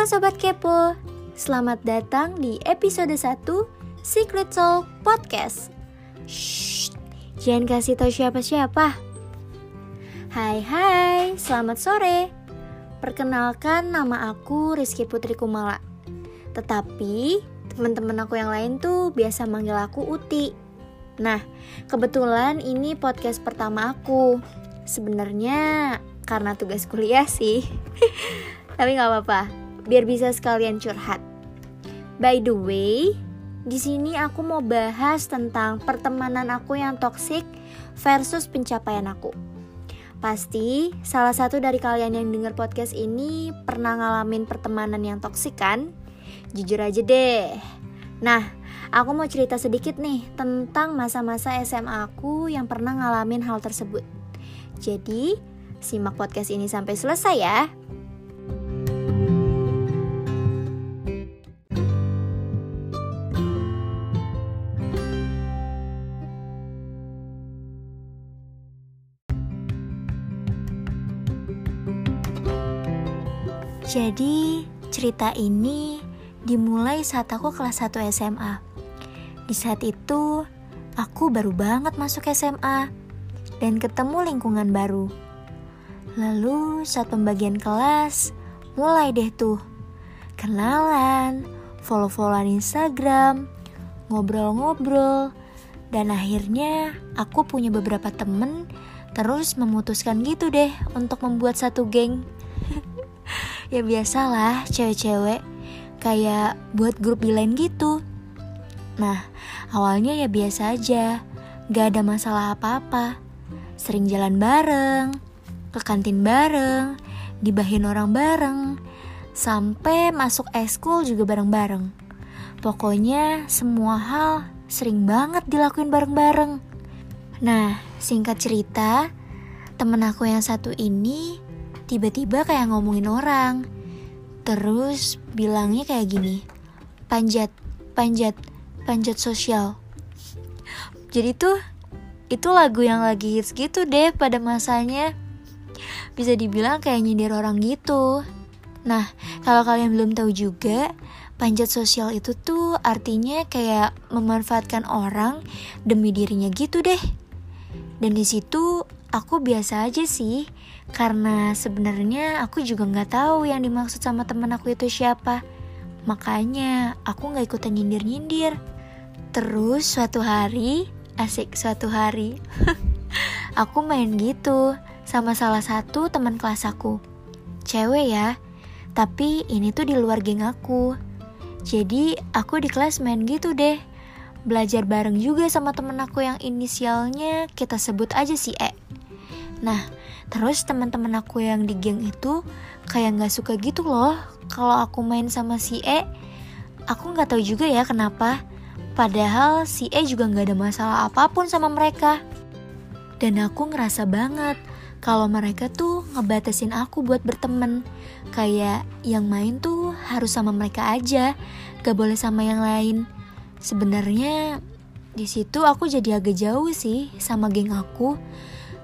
Halo Sobat Kepo, selamat datang di episode 1 Secret Soul Podcast. Shh, jangan kasih tahu siapa-siapa. Hai, selamat sore. Perkenalkan, nama aku Rizky Putri Kumala. Tetapi teman-teman aku yang lain tuh biasa manggil aku Uti. Nah, kebetulan ini podcast pertama aku. Sebenarnya karena tugas kuliah sih. Tapi gak apa-apa, biar bisa sekalian curhat. By the way, di sini aku mau bahas tentang pertemanan aku yang toksik versus pencapaian aku. Pasti salah satu dari kalian yang dengar podcast ini pernah ngalamin pertemanan yang toksik kan? Jujur aja deh. Nah, aku mau cerita sedikit nih tentang masa-masa SMA aku yang pernah ngalamin hal tersebut. Jadi, simak podcast ini sampai selesai ya. Jadi, cerita ini dimulai saat aku kelas 1 SMA. Di saat itu, aku baru banget masuk SMA dan ketemu lingkungan baru. Lalu, saat pembagian kelas, mulai deh tuh kenalan, follow-followan Instagram, ngobrol-ngobrol, dan akhirnya aku punya beberapa temen, terus memutuskan gitu deh untuk membuat satu geng. Ya biasalah, cewek-cewek kayak buat grup di LINE gitu. Nah, awalnya ya biasa aja, gak ada masalah apa-apa. Sering jalan bareng, ke kantin bareng, dibahin orang bareng, sampai masuk eskul juga bareng-bareng. Pokoknya semua hal sering banget dilakuin bareng-bareng. Nah, singkat cerita, temen aku yang satu ini tiba-tiba kayak ngomongin orang. Terus bilangnya kayak gini, panjat sosial. Jadi tuh, itu lagu yang lagi hits gitu deh pada masanya. Bisa dibilang kayak nyindir orang gitu. Nah, kalau kalian belum tahu juga, panjat sosial itu tuh artinya kayak memanfaatkan orang demi dirinya gitu deh. Dan di situ aku biasa aja sih, karena sebenarnya aku juga gak tahu yang dimaksud sama temen aku itu siapa. Makanya aku gak ikutan nyindir-nyindir. Terus suatu hari aku main gitu sama salah satu teman kelas aku. Cewek ya, tapi ini tuh di luar geng aku. Jadi aku di kelas main gitu deh, belajar bareng juga sama temen aku yang inisialnya kita sebut aja si E. Nah, terus teman-teman aku yang di geng itu kayak gak suka gitu loh kalau aku main sama si E. Aku gak tahu juga ya kenapa, padahal si E juga gak ada masalah apapun sama mereka. Dan aku ngerasa banget kalau mereka tuh ngebatasin aku buat berteman. Kayak yang main tuh harus sama mereka aja, gak boleh sama yang lain. Sebenarnya di situ aku jadi agak jauh sih sama geng aku.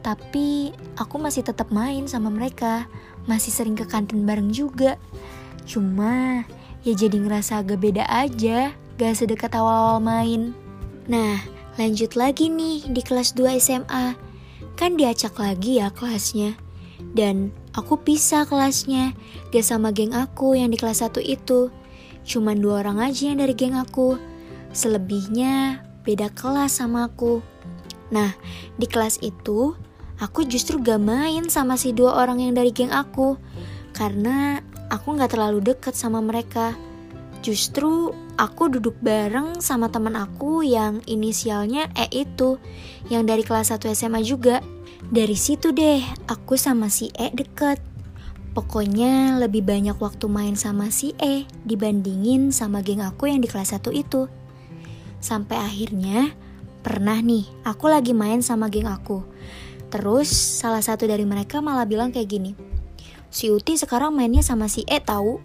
Tapi aku masih tetap main sama mereka, masih sering ke kantin bareng juga. Cuma ya jadi ngerasa agak beda aja, gak sedekat awal-awal main. Nah, lanjut lagi nih di kelas 2 SMA. Kan diacak lagi ya kelasnya. Dan aku pisah kelasnya, gak sama geng aku yang di kelas 1 itu. Cuman 2 orang aja yang dari geng aku. Selebihnya beda kelas sama aku. Nah, di kelas itu aku justru gak main sama si 2 orang yang dari geng aku, karena aku gak terlalu deket sama mereka. Justru aku duduk bareng sama teman aku yang inisialnya E itu, yang dari kelas 1 SMA juga. Dari situ deh aku sama si E deket. Pokoknya lebih banyak waktu main sama si E dibandingin sama geng aku yang di kelas 1 itu. Sampai akhirnya pernah nih, aku lagi main sama geng aku. Terus salah satu dari mereka malah bilang kayak gini, si Uti sekarang mainnya sama si E tahu.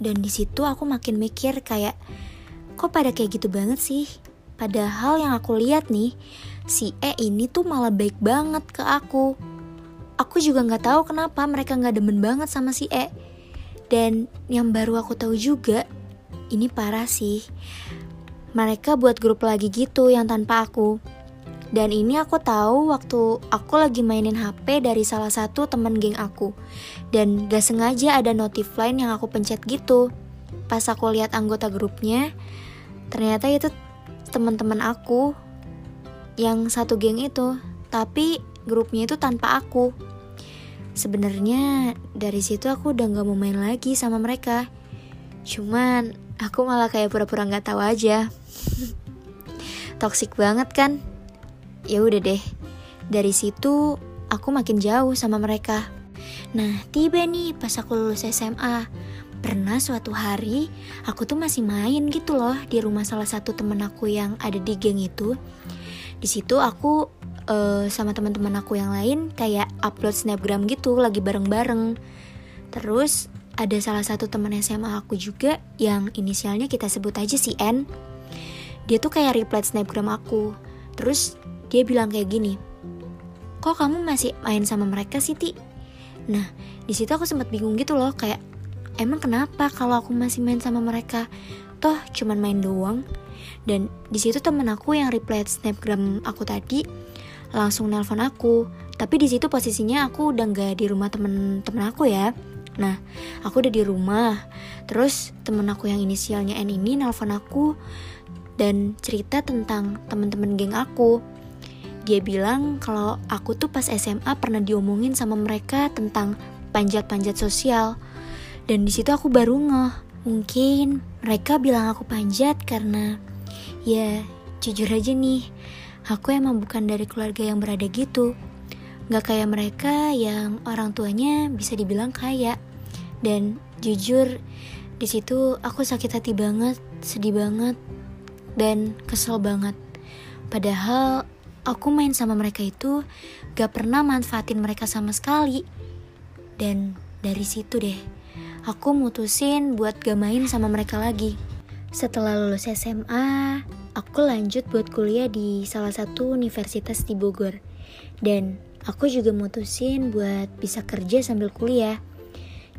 Dan di situ aku makin mikir kayak, kok pada kayak gitu banget sih? Padahal yang aku lihat nih, si E ini tuh malah baik banget ke aku. Aku juga nggak tahu kenapa mereka nggak demen banget sama si E. Dan yang baru aku tahu juga, ini parah sih, mereka buat grup lagi gitu yang tanpa aku. Dan ini aku tahu waktu aku lagi mainin HP dari salah satu temen geng aku. Dan gak sengaja ada notif lain yang aku pencet gitu. Pas aku lihat anggota grupnya, ternyata itu teman-teman aku yang satu geng itu, tapi grupnya itu tanpa aku. Sebenarnya dari situ aku udah gak mau main lagi sama mereka. Cuman aku malah kayak pura-pura gak tahu aja. Toksik banget kan? Ya udah deh, dari situ aku makin jauh sama mereka. Nah, tiba nih pas aku lulus SMA, pernah suatu hari aku tuh masih main gitu loh di rumah salah satu temen aku yang ada di geng itu. Di situ aku sama teman-teman aku yang lain kayak upload snapgram gitu lagi bareng-bareng. Terus ada salah satu teman SMA aku juga yang inisialnya kita sebut aja si N. Dia tuh kayak reply snapgram aku. Terus dia bilang kayak gini, "Kok kamu masih main sama mereka sih, Ti?" Nah, di situ aku sempat bingung gitu loh, kayak emang kenapa kalau aku masih main sama mereka? Toh cuman main doang. Dan di situ temen aku yang reply snapgram aku tadi langsung nelpon aku. Tapi di situ posisinya aku udah nggak di rumah temen aku ya. Nah, aku udah di rumah. Terus temen aku yang inisialnya N ini nelpon aku dan cerita tentang temen-temen geng aku. Dia bilang kalau aku tuh pas SMA pernah diomongin sama mereka tentang panjat-panjat sosial. Dan di situ aku baru ngeh, mungkin mereka bilang aku panjat karena, ya jujur aja nih, aku emang bukan dari keluarga yang berada gitu. Gak kayak mereka yang orang tuanya bisa dibilang kaya. Dan jujur, di situ aku sakit hati banget, sedih banget, dan kesel banget. Padahal aku main sama mereka itu gak pernah manfaatin mereka sama sekali. Dan dari situ deh, aku mutusin buat gak main sama mereka lagi. Setelah lulus SMA, aku lanjut buat kuliah di salah satu universitas di Bogor. Dan aku juga mutusin buat bisa kerja sambil kuliah.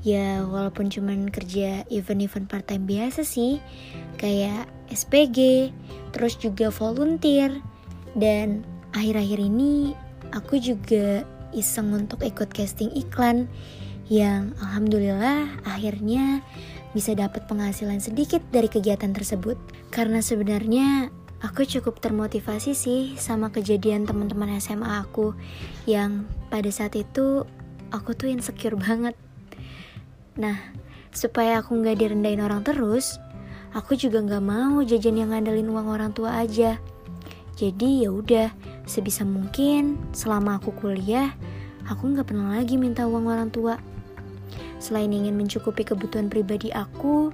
Ya walaupun cuman kerja event-event part-time biasa sih, kayak SPG, terus juga volunteer. Dan akhir-akhir ini aku juga iseng untuk ikut casting iklan yang alhamdulillah akhirnya bisa dapat penghasilan sedikit dari kegiatan tersebut. Karena sebenarnya aku cukup termotivasi sih sama kejadian teman-teman SMA aku yang pada saat itu aku tuh insecure banget. Nah, supaya aku gak direndahin orang terus, aku juga gak mau jajan yang ngandelin uang orang tua aja. Jadi ya udah, sebisa mungkin selama aku kuliah, aku nggak pernah lagi minta uang orang tua. Selain ingin mencukupi kebutuhan pribadi aku,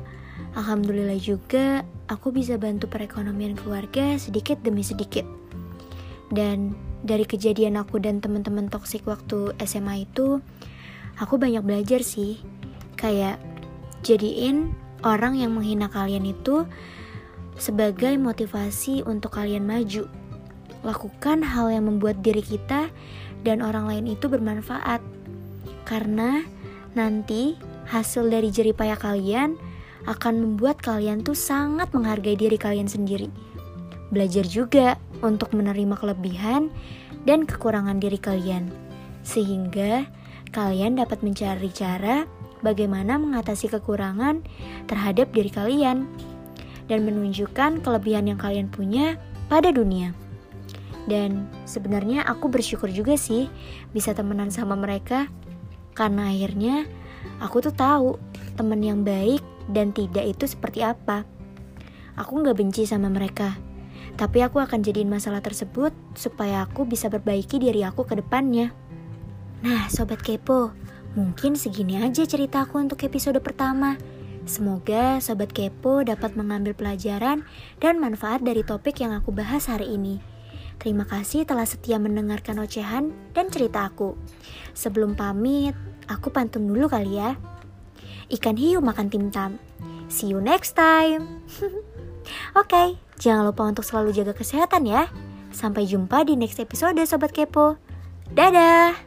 alhamdulillah juga aku bisa bantu perekonomian keluarga sedikit demi sedikit. Dan dari kejadian aku dan teman-teman toksik waktu SMA itu, aku banyak belajar sih. Kayak jadiin orang yang menghina kalian itu sebagai motivasi untuk kalian maju. Lakukan hal yang membuat diri kita dan orang lain itu bermanfaat. Karena nanti hasil dari jeripaya kalian akan membuat kalian tuh sangat menghargai diri kalian sendiri. Belajar juga untuk menerima kelebihan dan kekurangan diri kalian, sehingga kalian dapat mencari cara bagaimana mengatasi kekurangan terhadap diri kalian dan menunjukkan kelebihan yang kalian punya pada dunia. Dan sebenarnya aku bersyukur juga sih bisa temenan sama mereka, karena akhirnya aku tuh tahu teman yang baik dan tidak itu seperti apa. Aku gak benci sama mereka, tapi aku akan jadiin masalah tersebut supaya aku bisa perbaiki diri aku ke depannya. Nah, Sobat Kepo, mungkin segini aja cerita aku untuk episode pertama. Semoga Sobat Kepo dapat mengambil pelajaran dan manfaat dari topik yang aku bahas hari ini. Terima kasih telah setia mendengarkan ocehan dan cerita aku. Sebelum pamit, aku pantun dulu kali ya. Ikan hiu makan timtam. See you next time. Oke, jangan lupa untuk selalu jaga kesehatan ya. Sampai jumpa di next episode Sobat Kepo. Dadah!